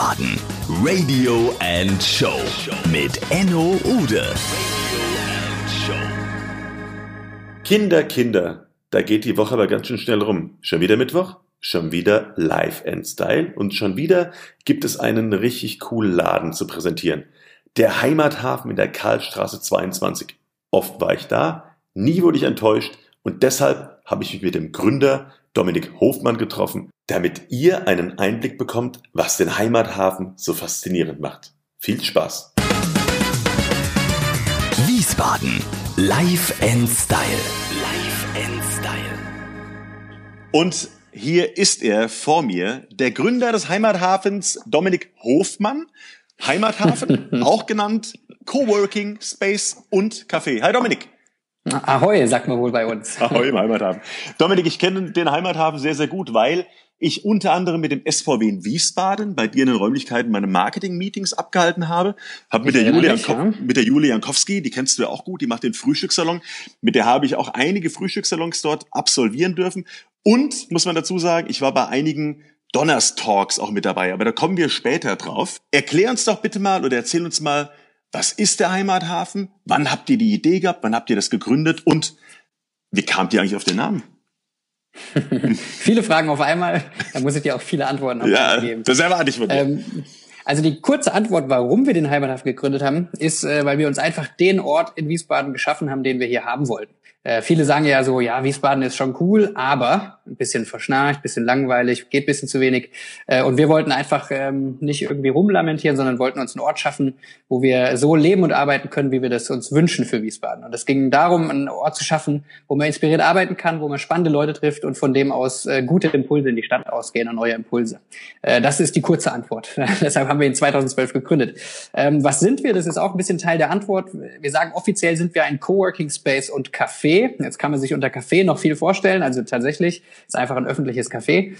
Wiesbaden Radio and Show mit Enno Ude. Kinder, Kinder, da geht die Woche aber ganz schön schnell rum. Schon wieder Mittwoch, schon wieder Life and Style und schon wieder gibt es einen richtig coolen Laden zu präsentieren. Der Heimathafen in der Karlstraße 22. Oft war ich da, nie wurde ich enttäuscht und deshalb habe ich mich mit dem Gründer Dominik Hofmann getroffen, damit ihr einen Einblick bekommt, was den Heimathafen so faszinierend macht. Viel Spaß! Wiesbaden Life and Style. Life and Style. Und hier ist er vor mir, der Gründer des Heimathafens Dominik Hofmann. Heimathafen, auch genannt Coworking Space und Café. Hi Dominik. Ahoi, sagt man wohl bei uns. Ahoi im Heimathafen. Dominik, ich kenne den Heimathafen sehr, sehr gut, weil ich unter anderem mit dem SVW in Wiesbaden bei dir in den Räumlichkeiten meine Marketing-Meetings abgehalten habe. Habe mit der Julie Jankowski, die kennst du ja auch gut, die macht den Frühstückssalon. Mit der habe ich auch einige Frühstückssalons dort absolvieren dürfen. Und, muss man dazu sagen, ich war bei einigen Donnerstalks auch mit dabei. Aber da kommen wir später drauf. Erklär uns doch bitte mal oder erzähl uns mal, was ist der Heimathafen? Wann habt ihr die Idee gehabt? Wann habt ihr das gegründet? Und wie kamt ihr eigentlich auf den Namen? Viele Fragen auf einmal. Da muss ich dir auch viele Antworten geben. Das erwarte ich von dir. Also die kurze Antwort, warum wir den Heimathafen gegründet haben, ist, weil wir uns einfach den Ort in Wiesbaden geschaffen haben, den wir hier haben wollten. Viele sagen ja so, ja, Wiesbaden ist schon cool, aber ein bisschen verschnarcht, ein bisschen langweilig, geht ein bisschen zu wenig. Und wir wollten einfach nicht irgendwie rumlamentieren, sondern wollten uns einen Ort schaffen, wo wir so leben und arbeiten können, wie wir das uns wünschen für Wiesbaden. Und es ging darum, einen Ort zu schaffen, wo man inspiriert arbeiten kann, wo man spannende Leute trifft und von dem aus gute Impulse in die Stadt ausgehen und neue Impulse. Das ist die kurze Antwort. Deshalb haben wir ihn 2012 gegründet. Was sind wir? Das ist auch ein bisschen Teil der Antwort. Wir sagen, offiziell sind wir ein Coworking Space und Café. Jetzt kann man sich unter Café noch viel vorstellen. Also tatsächlich ist einfach ein öffentliches Café.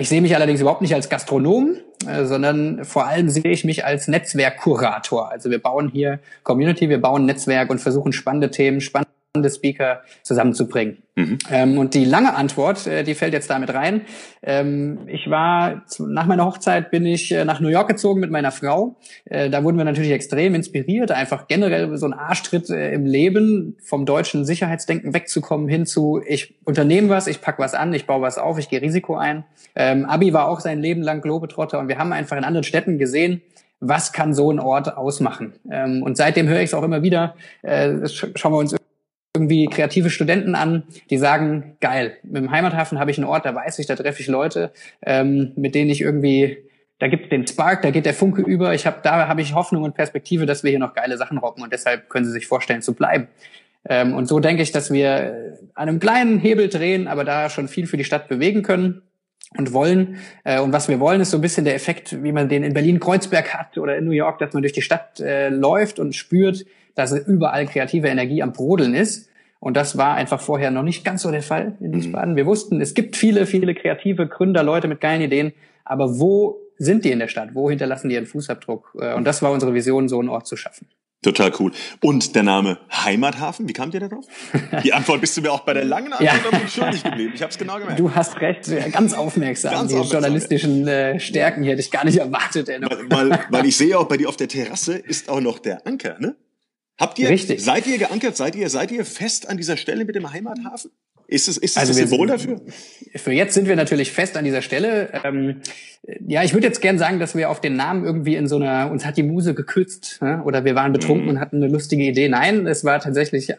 Ich sehe mich allerdings überhaupt nicht als Gastronom, sondern vor allem sehe ich mich als Netzwerkkurator. Also wir bauen hier Community, wir bauen Netzwerk und versuchen spannende Themen, spannende Speaker zusammenzubringen. Mhm. Und die lange Antwort, die fällt jetzt damit rein. Nach meiner Hochzeit bin ich nach New York gezogen mit meiner Frau. Da wurden wir natürlich extrem inspiriert, einfach generell so ein Arschtritt im Leben, vom deutschen Sicherheitsdenken wegzukommen hin zu, ich unternehme was, ich pack was an, ich baue was auf, ich gehe Risiko ein. Abi war auch sein Leben lang Globetrotter und wir haben einfach in anderen Städten gesehen, was kann so ein Ort ausmachen. Und seitdem höre ich es auch immer wieder. Schauen wir uns irgendwie kreative Studenten an, die sagen, geil, mit dem Heimathafen habe ich einen Ort, da weiß ich, da treffe ich Leute, mit denen ich irgendwie, da gibt es den Spark, da geht der Funke über, da habe ich Hoffnung und Perspektive, dass wir hier noch geile Sachen rocken und deshalb können sie sich vorstellen zu bleiben. Und so denke ich, dass wir an einem kleinen Hebel drehen, aber da schon viel für die Stadt bewegen können und wollen. Und was wir wollen, ist so ein bisschen der Effekt, wie man den in Berlin-Kreuzberg hat oder in New York, dass man durch die Stadt läuft und spürt, dass überall kreative Energie am Brodeln ist. Und das war einfach vorher noch nicht ganz so der Fall in Wiesbaden. Wir wussten, es gibt viele, viele kreative Gründer, Leute mit geilen Ideen. Aber wo sind die in der Stadt? Wo hinterlassen die ihren Fußabdruck? Und das war unsere Vision, so einen Ort zu schaffen. Total cool. Und der Name Heimathafen, wie kamt ihr da drauf? Die Antwort bist du mir auch bei der langen Antwort schuldig geblieben. Ich habe es genau gemerkt. Du hast recht, ganz aufmerksam. Die journalistischen Stärken hier hätte ich gar nicht erwartet. Weil ich sehe auch bei dir auf der Terrasse ist auch noch der Anker, ne? Richtig. Seid ihr geankert? Seid ihr fest an dieser Stelle mit dem Heimathafen? Ist das ein Symbol dafür? Für jetzt sind wir natürlich fest an dieser Stelle. Ich würde jetzt gern sagen, dass wir auf den Namen irgendwie uns hat die Muse geküsst, oder wir waren betrunken und hatten eine lustige Idee. Nein, es war tatsächlich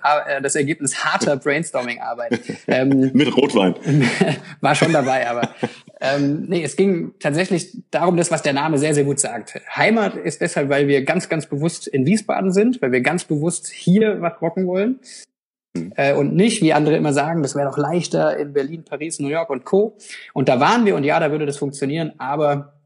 das Ergebnis harter Brainstorming-Arbeit. Mit Rotwein. War schon dabei, aber es ging tatsächlich darum, was der Name sehr, sehr gut sagt. Heimat ist deshalb, weil wir ganz, ganz bewusst in Wiesbaden sind, weil wir ganz bewusst hier was rocken wollen. Und nicht, wie andere immer sagen, das wäre doch leichter in Berlin, Paris, New York und Co. Und da waren wir und ja, da würde das funktionieren, aber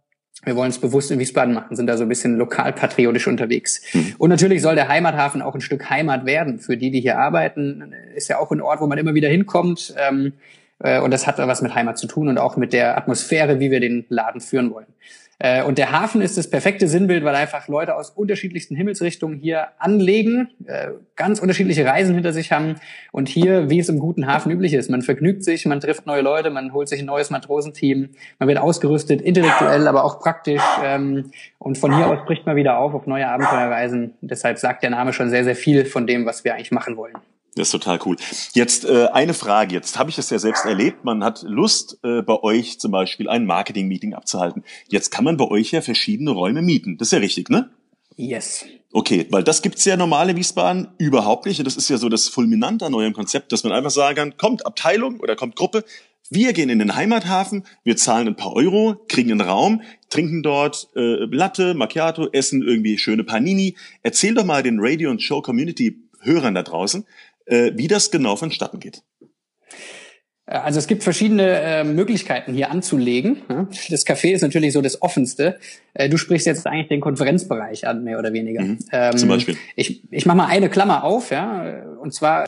wir wollen es bewusst in Wiesbaden machen, sind da so ein bisschen lokalpatriotisch unterwegs. Und natürlich soll der Heimathafen auch ein Stück Heimat werden für die, die hier arbeiten. Ist ja auch ein Ort, wo man immer wieder hinkommt. Und das hat was mit Heimat zu tun und auch mit der Atmosphäre, wie wir den Laden führen wollen. Und der Hafen ist das perfekte Sinnbild, weil einfach Leute aus unterschiedlichsten Himmelsrichtungen hier anlegen, ganz unterschiedliche Reisen hinter sich haben. Und hier, wie es im guten Hafen üblich ist, man vergnügt sich, man trifft neue Leute, man holt sich ein neues Matrosenteam, man wird ausgerüstet, intellektuell, aber auch praktisch. Und von hier aus bricht man wieder auf neue Abenteuerreisen. Deshalb sagt der Name schon sehr, sehr viel von dem, was wir eigentlich machen wollen. Das ist total cool. Jetzt eine Frage, jetzt habe ich das ja selbst erlebt, man hat Lust bei euch zum Beispiel ein Marketing-Meeting abzuhalten. Jetzt kann man bei euch ja verschiedene Räume mieten, das ist ja richtig, ne? Yes. Okay, weil das gibt's ja normal in Wiesbaden überhaupt nicht und das ist ja so das Fulminante an eurem Konzept, dass man einfach sagen kann, kommt Abteilung oder kommt Gruppe, wir gehen in den Heimathafen, wir zahlen ein paar Euro, kriegen einen Raum, trinken dort Latte, Macchiato, essen irgendwie schöne Panini. Erzähl doch mal den Radio- und Show-Community-Hörern da draußen, wie das genau vonstatten geht. Also es gibt verschiedene Möglichkeiten hier anzulegen. Das Café ist natürlich so das Offenste. Du sprichst jetzt eigentlich den Konferenzbereich an, mehr oder weniger. Mhm, zum Beispiel. Ich mache mal eine Klammer auf, ja, und zwar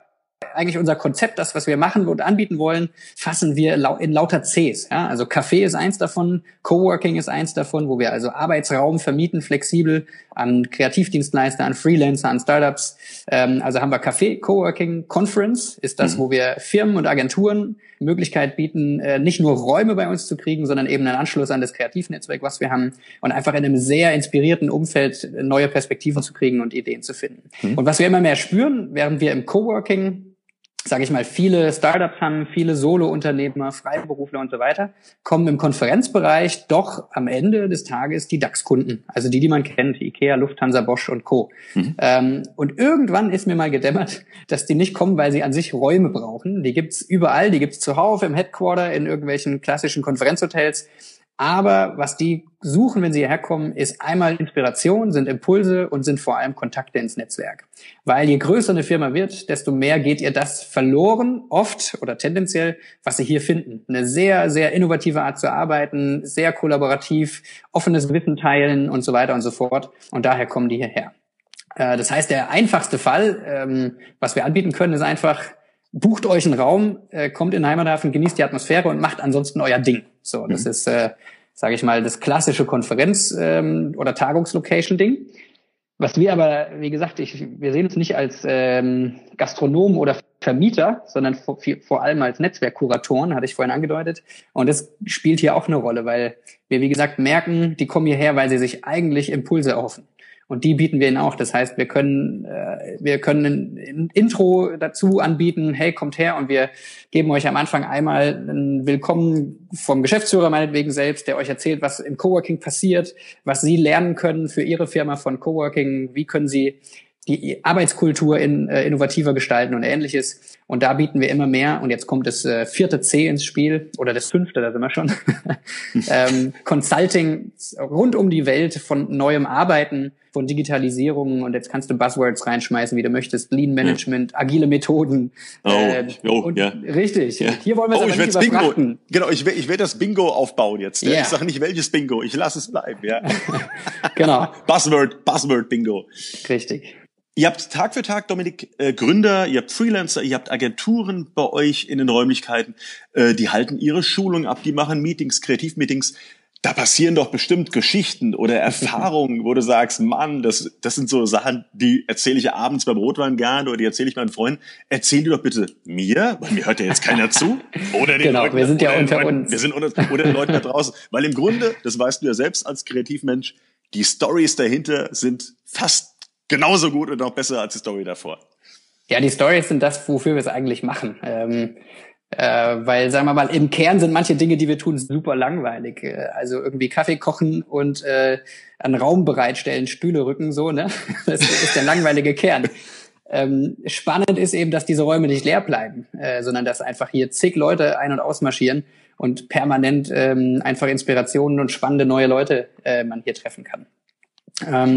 eigentlich unser Konzept, das, was wir machen und anbieten wollen, fassen wir in lauter Cs. Ja? Also Café ist eins davon, Coworking ist eins davon, wo wir also Arbeitsraum vermieten, flexibel an Kreativdienstleister, an Freelancer, an Startups. Also haben wir Café, Coworking, Conference ist das, wo wir Firmen und Agenturen Möglichkeit bieten, nicht nur Räume bei uns zu kriegen, sondern eben einen Anschluss an das Kreativnetzwerk, was wir haben und einfach in einem sehr inspirierten Umfeld neue Perspektiven zu kriegen und Ideen zu finden. Mhm. Und was wir immer mehr spüren, während wir im Coworking, sage ich mal, viele Startups haben, viele Solo-Unternehmer, Freiberufler und so weiter, kommen im Konferenzbereich doch am Ende des Tages die DAX-Kunden, also die man kennt, Ikea, Lufthansa, Bosch und Co. Mhm. Und irgendwann ist mir mal gedämmert, dass die nicht kommen, weil sie an sich Räume brauchen. Die gibt's überall, die gibt's zuhauf, im Headquarter, in irgendwelchen klassischen Konferenzhotels. Aber was die suchen, wenn sie hierher kommen, ist einmal Inspiration, sind Impulse und sind vor allem Kontakte ins Netzwerk. Weil je größer eine Firma wird, desto mehr geht ihr das verloren, oft oder tendenziell, was sie hier finden. Eine sehr, sehr innovative Art zu arbeiten, sehr kollaborativ, offenes Wissen teilen und so weiter und so fort. Und daher kommen die hierher. Das heißt, der einfachste Fall, was wir anbieten können, ist einfach, bucht euch einen Raum, kommt in den Heimathafen, genießt die Atmosphäre und macht ansonsten euer Ding. So, das ist, sage ich mal, das klassische Konferenz- oder Tagungslocation-Ding. Was wir aber, wie gesagt, wir sehen uns nicht als Gastronomen oder Vermieter, sondern vor allem als Netzwerkkuratoren, hatte ich vorhin angedeutet. Und das spielt hier auch eine Rolle, weil wir, wie gesagt, merken, die kommen hierher, weil sie sich eigentlich Impulse erhoffen. Und die bieten wir ihnen auch. Das heißt, wir können ein Intro dazu anbieten. Hey, kommt her und wir geben euch am Anfang einmal ein Willkommen vom Geschäftsführer meinetwegen selbst, der euch erzählt, was im Coworking passiert, was Sie lernen können für Ihre Firma von Coworking, wie können Sie die Arbeitskultur innovativer gestalten und Ähnliches. Und da bieten wir immer mehr, und jetzt kommt das vierte C ins Spiel, oder das fünfte, da sind wir schon, Consulting rund um die Welt von neuem Arbeiten, von Digitalisierung, und jetzt kannst du Buzzwords reinschmeißen, wie du möchtest, Lean Management, agile Methoden. Richtig, ja. Hier wollen wir es aber nicht überfrachten. Genau, ich werde das Bingo aufbauen jetzt. Yeah. Ich sage nicht, welches Bingo, ich lasse es bleiben. Ja. Genau. Buzzword Bingo. Richtig. Ihr habt Tag für Tag, Dominik, Gründer, ihr habt Freelancer, ihr habt Agenturen bei euch in den Räumlichkeiten, die halten ihre Schulungen ab, die machen Meetings, Kreativmeetings. Da passieren doch bestimmt Geschichten oder Erfahrungen, wo du sagst, Mann, das sind so Sachen, die erzähle ich abends beim Rotwein gerne oder die erzähle ich meinen Freunden. Erzähl die doch bitte mir, weil mir hört ja jetzt keiner zu. Oder den Leuten, wir sind ja unter uns. Wir sind oder den Leuten da draußen. Weil im Grunde, das weißt du ja selbst als Kreativmensch, die Storys dahinter sind fast genauso gut und auch besser als die Story davor. Ja, die Stories sind das, wofür wir es eigentlich machen. Weil, sagen wir mal, im Kern sind manche Dinge, die wir tun, super langweilig. Also irgendwie Kaffee kochen und einen Raum bereitstellen, Stühle rücken, so, ne? Das ist der langweilige Kern. Spannend ist eben, dass diese Räume nicht leer bleiben, sondern dass einfach hier zig Leute ein- und ausmarschieren und permanent einfach Inspirationen und spannende neue Leute man hier treffen kann.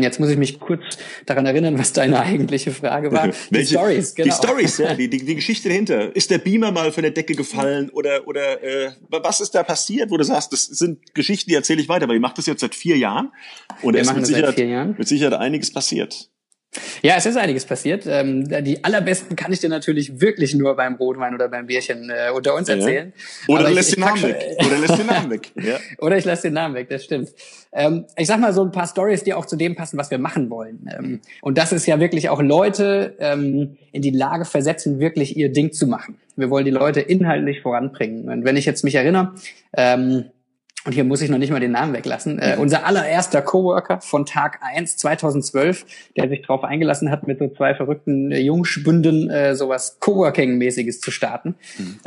Jetzt muss ich mich kurz daran erinnern, was deine eigentliche Frage war. Die Stories, genau. Die Stories, ja, die Geschichte dahinter. Ist der Beamer mal von der Decke gefallen oder was ist da passiert, wo du sagst, das sind Geschichten, die erzähle ich weiter, weil ihr macht das jetzt seit 4 Jahren und es ist mit Sicherheit einiges passiert. Ja, es ist einiges passiert. Die allerbesten kann ich dir natürlich wirklich nur beim Rotwein oder beim Bierchen unter uns erzählen. Ja. Oder du lässt den Namen weg. Ja. Oder ich lasse den Namen weg, das stimmt. Ich sag mal so ein paar Storys, die auch zu dem passen, was wir machen wollen. Und das ist ja wirklich auch Leute in die Lage versetzen, wirklich ihr Ding zu machen. Wir wollen die Leute inhaltlich voranbringen. Und wenn ich jetzt mich erinnere, und hier muss ich noch nicht mal den Namen weglassen, unser allererster Coworker von Tag 1 2012, der sich darauf eingelassen hat, mit so zwei verrückten Jungspünden sowas Coworking-mäßiges zu starten,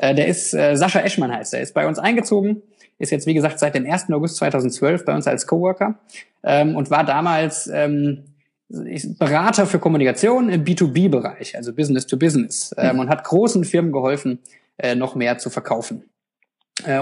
der ist, Sascha Eschmann heißt er, ist bei uns eingezogen, ist jetzt wie gesagt seit dem 1. August 2012 bei uns als Coworker und war damals Berater für Kommunikation im B2B-Bereich, also Business to Business, und hat großen Firmen geholfen, noch mehr zu verkaufen.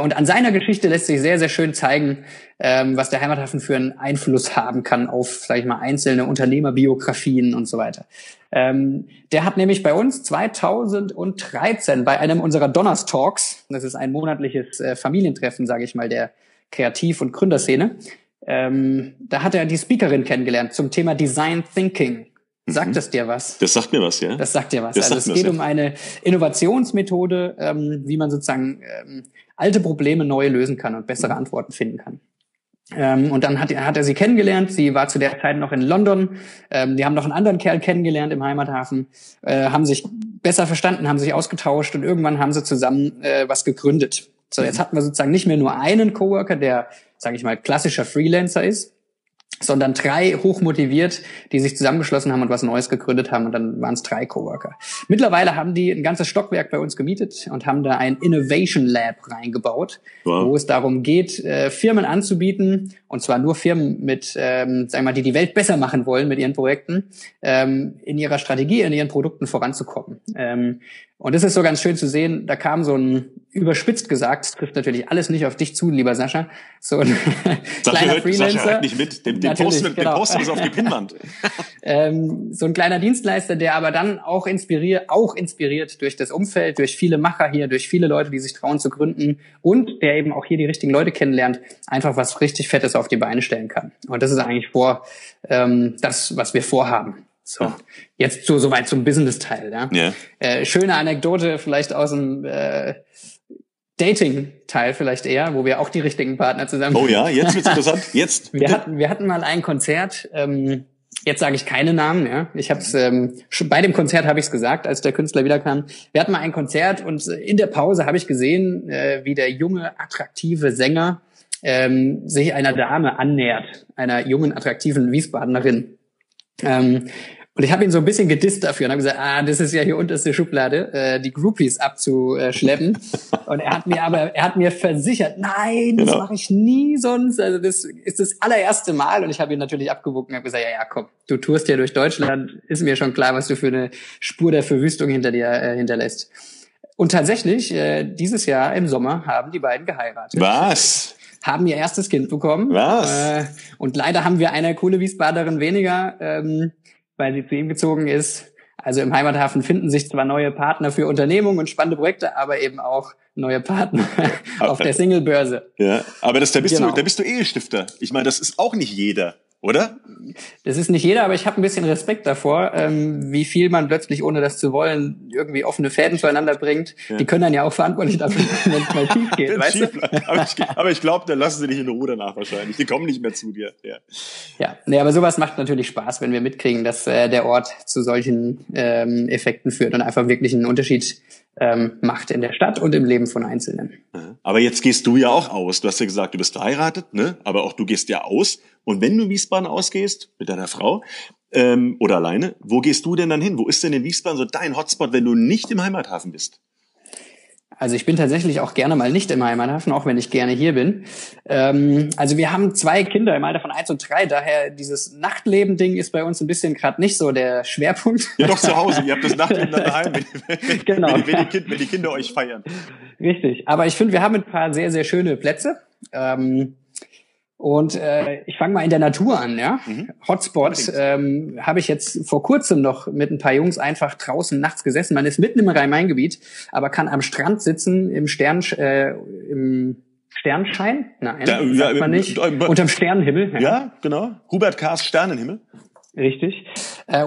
Und an seiner Geschichte lässt sich sehr, sehr schön zeigen, was der Heimathafen für einen Einfluss haben kann auf, sag ich mal, einzelne Unternehmerbiografien und so weiter. Der hat nämlich bei uns 2013 bei einem unserer Donnerstalks, das ist ein monatliches Familientreffen, sage ich mal, der Kreativ- und Gründerszene, da hat er die Speakerin kennengelernt zum Thema Design Thinking. Sagt das dir was? Das sagt mir was, ja. Das sagt dir was. Das also es geht um eine Innovationsmethode, wie man sozusagen alte Probleme neu lösen kann und bessere Antworten finden kann. Und dann hat er sie kennengelernt. Sie war zu der Zeit noch in London. Die haben noch einen anderen Kerl kennengelernt im Heimathafen, haben sich besser verstanden, haben sich ausgetauscht und irgendwann haben sie zusammen was gegründet. So, jetzt hatten wir sozusagen nicht mehr nur einen Coworker, der, sage ich mal, klassischer Freelancer ist, sondern drei hochmotiviert, die sich zusammengeschlossen haben und was Neues gegründet haben. Und dann waren es 3 Coworker. Mittlerweile haben die ein ganzes Stockwerk bei uns gemietet und haben da ein Innovation Lab reingebaut, wo es darum geht, Firmen anzubieten, und zwar nur Firmen mit, sagen wir mal, die Welt besser machen wollen mit ihren Projekten, in ihrer Strategie, in ihren Produkten voranzukommen. Und das ist so ganz schön zu sehen, da kam so ein, überspitzt gesagt, das trifft natürlich alles nicht auf dich zu, lieber Sascha, so ein kleiner Freelancer. Sascha hört nicht mit, den Posten ist auf die Pinnwand. So ein kleiner Dienstleister, der aber dann auch inspiriert durch das Umfeld, durch viele Macher hier, durch viele Leute, die sich trauen zu gründen und der eben auch hier die richtigen Leute kennenlernt, einfach was richtig Fettes auf die Beine stellen kann. Und das ist eigentlich das, was wir vorhaben. So, jetzt soweit zum Business-Teil. Ja? Yeah. Schöne Anekdote vielleicht aus dem Dating-Teil vielleicht eher, wo wir auch die richtigen Partner zusammen... Oh ja, jetzt wird's interessant. Jetzt. Wir hatten mal ein Konzert, jetzt sage ich keine Namen. Ja? Ich hab's, bei dem Konzert habe ich es gesagt, als der Künstler wiederkam. Wir hatten mal ein Konzert und in der Pause habe ich gesehen, wie der junge, attraktive Sänger sich einer Dame annähert, einer jungen, attraktiven Wiesbadenerin. Und ich habe ihn so ein bisschen gedisst dafür und habe gesagt, das ist ja hier unterste Schublade, die Groupies abzuschleppen. Und er hat mir versichert, nein, das mache ich nie sonst. Also das ist das allererste Mal. Und ich habe ihn natürlich abgewogen und habe gesagt, ja, komm, du tourst ja durch Deutschland, ist mir schon klar, was du für eine Spur der Verwüstung hinter dir hinterlässt. Und tatsächlich, dieses Jahr im Sommer haben die beiden geheiratet. Was? Haben ihr erstes Kind bekommen. Was? Und leider haben wir eine coole Wiesbaderin weniger, weil sie zu ihm gezogen ist. Also im Heimathafen finden sich zwar neue Partner für Unternehmungen und spannende Projekte, aber eben auch neue Partner auf der Singlebörse. Ja, aber da bist du Ehestifter. Ich meine, das ist auch nicht jeder, oder? Das ist nicht jeder, aber ich habe ein bisschen Respekt davor, wie viel man plötzlich, ohne das zu wollen, irgendwie offene Fäden zueinander bringt. Ja. Die können dann ja auch verantwortlich dafür, wenn es mal schief geht, weißt du? Aber ich glaube, dann lassen sie dich in Ruhe danach wahrscheinlich. Die kommen nicht mehr zu dir. Ja. Nee, aber sowas macht natürlich Spaß, wenn wir mitkriegen, dass der Ort zu solchen Effekten führt und einfach wirklich einen Unterschied macht in der Stadt und im Leben von Einzelnen. Aber jetzt gehst du ja auch aus. Du hast ja gesagt, du bist verheiratet, ne? Aber auch du gehst ja aus. Und wenn du Wiesbaden ausgehst, mit deiner Frau oder alleine, wo gehst du denn dann hin? Wo ist denn in Wiesbaden so dein Hotspot, wenn du nicht im Heimathafen bist? Also ich bin tatsächlich auch gerne mal nicht im Heimathafen, auch wenn ich gerne hier bin. Also wir haben 2 Kinder im Alter von 1 und 3, daher dieses Nachtleben-Ding ist bei uns ein bisschen gerade nicht so der Schwerpunkt. Ja doch, zu Hause, ihr habt das Nachtleben dann daheim, wenn die Kinder euch feiern. Richtig, aber ich finde, wir haben ein paar sehr, sehr schöne Plätze. Und ich fange mal in der Natur an, ja. Hotspots habe ich jetzt vor kurzem noch mit ein paar Jungs einfach draußen nachts gesessen. Man ist mitten im Rhein-Main-Gebiet, aber kann am Strand sitzen, im Sternschein? Nein, sagt man nicht. Unterm Sternenhimmel. Ja, genau. Hubert Kahrs Sternenhimmel. Richtig.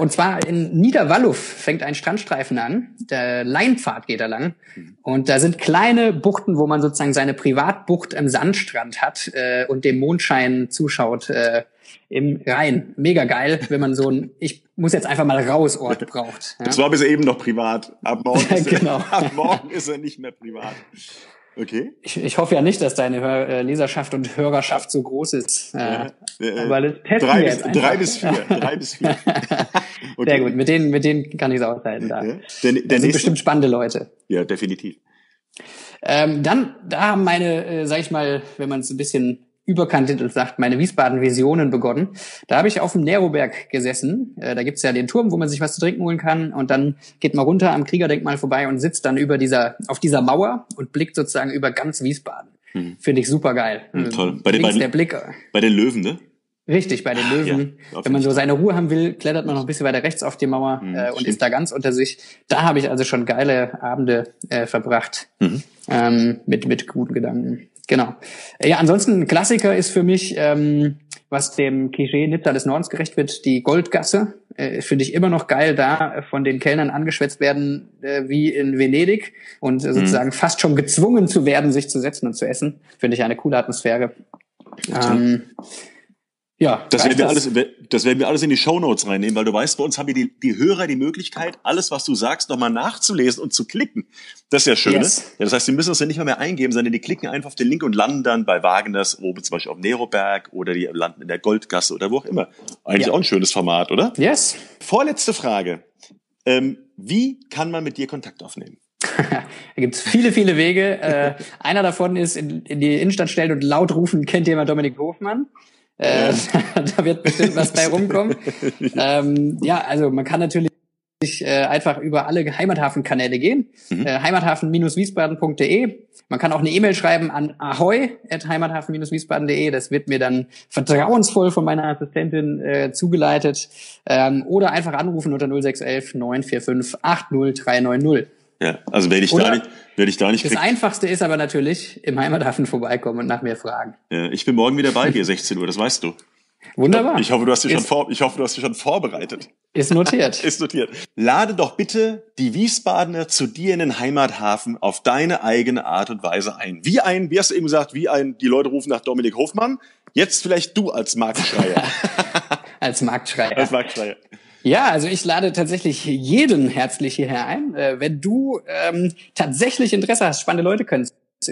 Und zwar in Niederwalluf fängt ein Strandstreifen an. Der Leinpfad geht da lang. Und da sind kleine Buchten, wo man sozusagen seine Privatbucht im Sandstrand hat und dem Mondschein zuschaut im Rhein. Mega geil, wenn man so ein Ich muss jetzt einfach mal raus Ort braucht. Ja? Das war bis eben noch privat. Ab morgen ist, genau. Ab morgen ist er nicht mehr privat. Okay. Ich hoffe ja nicht, dass deine Leserschaft und Hörerschaft so groß ist. Aber das testen wir jetzt einfach. Drei bis vier. Okay. Sehr gut, mit denen kann ich es aushalten. Da. Ja. Das sind bestimmt spannende Leute. Ja, definitiv. Dann, da haben meine, sag ich mal, wenn man es ein bisschen überkantitelt sagt, meine Wiesbaden-Visionen begonnen. Da habe ich auf dem Neroberg gesessen. Da gibt's ja den Turm, wo man sich was zu trinken holen kann. Und dann geht man runter am Kriegerdenkmal vorbei und sitzt dann auf dieser Mauer und blickt sozusagen über ganz Wiesbaden. Mhm. Finde ich super geil. Mhm, toll. Bei den Löwen, ne? Richtig, bei den Löwen. Ja, wenn man so seine Ruhe haben will, klettert man noch ein bisschen weiter rechts auf die Mauer und ist da ganz unter sich. Da habe ich also schon geile Abende verbracht mit guten Gedanken. Genau. Ja, ansonsten ein Klassiker ist für mich, was dem Klischee Nipsa des Nordens gerecht wird, die Goldgasse. Finde ich immer noch geil, da von den Kellnern angeschwätzt werden wie in Venedig und sozusagen fast schon gezwungen zu werden, sich zu setzen und zu essen. Finde ich eine coole Atmosphäre. Ja, das werden wir alles in die Shownotes reinnehmen, weil du weißt, bei uns haben wir die Hörer die Möglichkeit, alles, was du sagst, nochmal nachzulesen und zu klicken. Das ist ja schön, yes. Ne? Ja, das heißt, sie müssen das ja nicht mehr eingeben, sondern die klicken einfach auf den Link und landen dann bei Wagners oben zum Beispiel auf Neroberg oder die landen in der Goldgasse oder wo auch immer. Eigentlich ja. Auch ein schönes Format, oder? Yes. Vorletzte Frage. Wie kann man mit dir Kontakt aufnehmen? Da gibt's viele, viele Wege. Einer davon ist in die Innenstadt stellen und laut rufen, kennt jemand Dominik Hofmann? Ja. Da wird bestimmt was bei rumkommen. Ja, also man kann natürlich einfach über alle Heimathafen-Kanäle gehen. Heimathafen-wiesbaden.de. Man kann auch eine E-Mail schreiben an ahoi@heimathafen-wiesbaden.de. Das wird mir dann vertrauensvoll von meiner Assistentin zugeleitet. Oder einfach anrufen unter 0611 945 80390. Ja, also werde ich da nicht kriegen. Das Einfachste ist aber natürlich, im Heimathafen vorbeikommen und nach mir fragen. Ja, ich bin morgen wieder bei dir, 16 Uhr, das weißt du. Wunderbar. Ich hoffe, du hast dich schon vorbereitet. Ist notiert. Ist notiert. Lade doch bitte die Wiesbadener zu dir in den Heimathafen auf deine eigene Art und Weise ein. Wie hast du eben gesagt, die Leute rufen nach Dominik Hofmann. Jetzt vielleicht du als Marktschreier. Ja, also ich lade tatsächlich jeden herzlich hierher ein. Wenn du tatsächlich Interesse hast, spannende Leute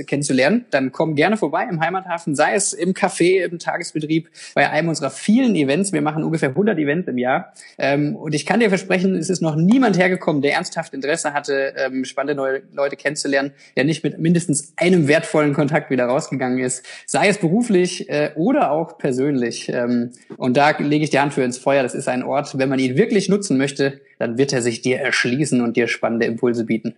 kennenzulernen, dann komm gerne vorbei im Heimathafen, sei es im Café, im Tagesbetrieb, bei einem unserer vielen Events. Wir machen ungefähr 100 Events im Jahr. Und ich kann dir versprechen, es ist noch niemand hergekommen, der ernsthaft Interesse hatte, spannende neue Leute kennenzulernen, der nicht mit mindestens einem wertvollen Kontakt wieder rausgegangen ist, sei es beruflich oder auch persönlich. Und da lege ich die Hand für ins Feuer. Das ist ein Ort, wenn man ihn wirklich nutzen möchte, dann wird er sich dir erschließen und dir spannende Impulse bieten.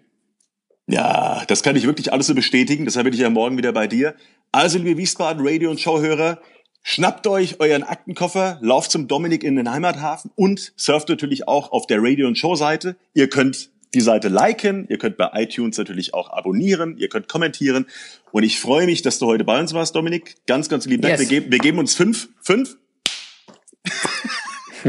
Ja, das kann ich wirklich alles so bestätigen. Deshalb bin ich ja morgen wieder bei dir. Also, liebe Wiesbaden Radio- und Showhörer, schnappt euch euren Aktenkoffer, lauft zum Dominik in den Heimathafen und surft natürlich auch auf der Radio- und Show-Seite. Ihr könnt die Seite liken, ihr könnt bei iTunes natürlich auch abonnieren, ihr könnt kommentieren. Und ich freue mich, dass du heute bei uns warst, Dominik. Ganz, ganz lieben Dank. Yes. Wir geben uns 5.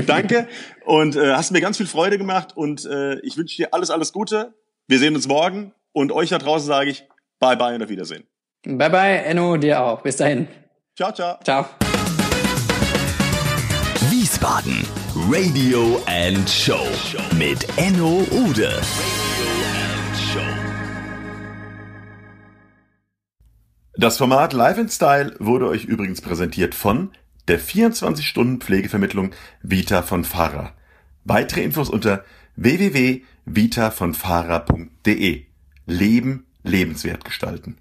Danke. Und hast mir ganz viel Freude gemacht. Und ich wünsche dir alles, alles Gute. Wir sehen uns morgen. Und euch da draußen sage ich Bye-Bye und auf Wiedersehen. Bye-Bye, Enno, dir auch. Bis dahin. Ciao, ciao. Ciao. Wiesbaden Radio and Show mit Enno Ude. Das Format Life and Style wurde euch übrigens präsentiert von der 24-Stunden-Pflegevermittlung Vita Fonfara. Weitere Infos unter www.vitafonfara.de. Leben lebenswert gestalten.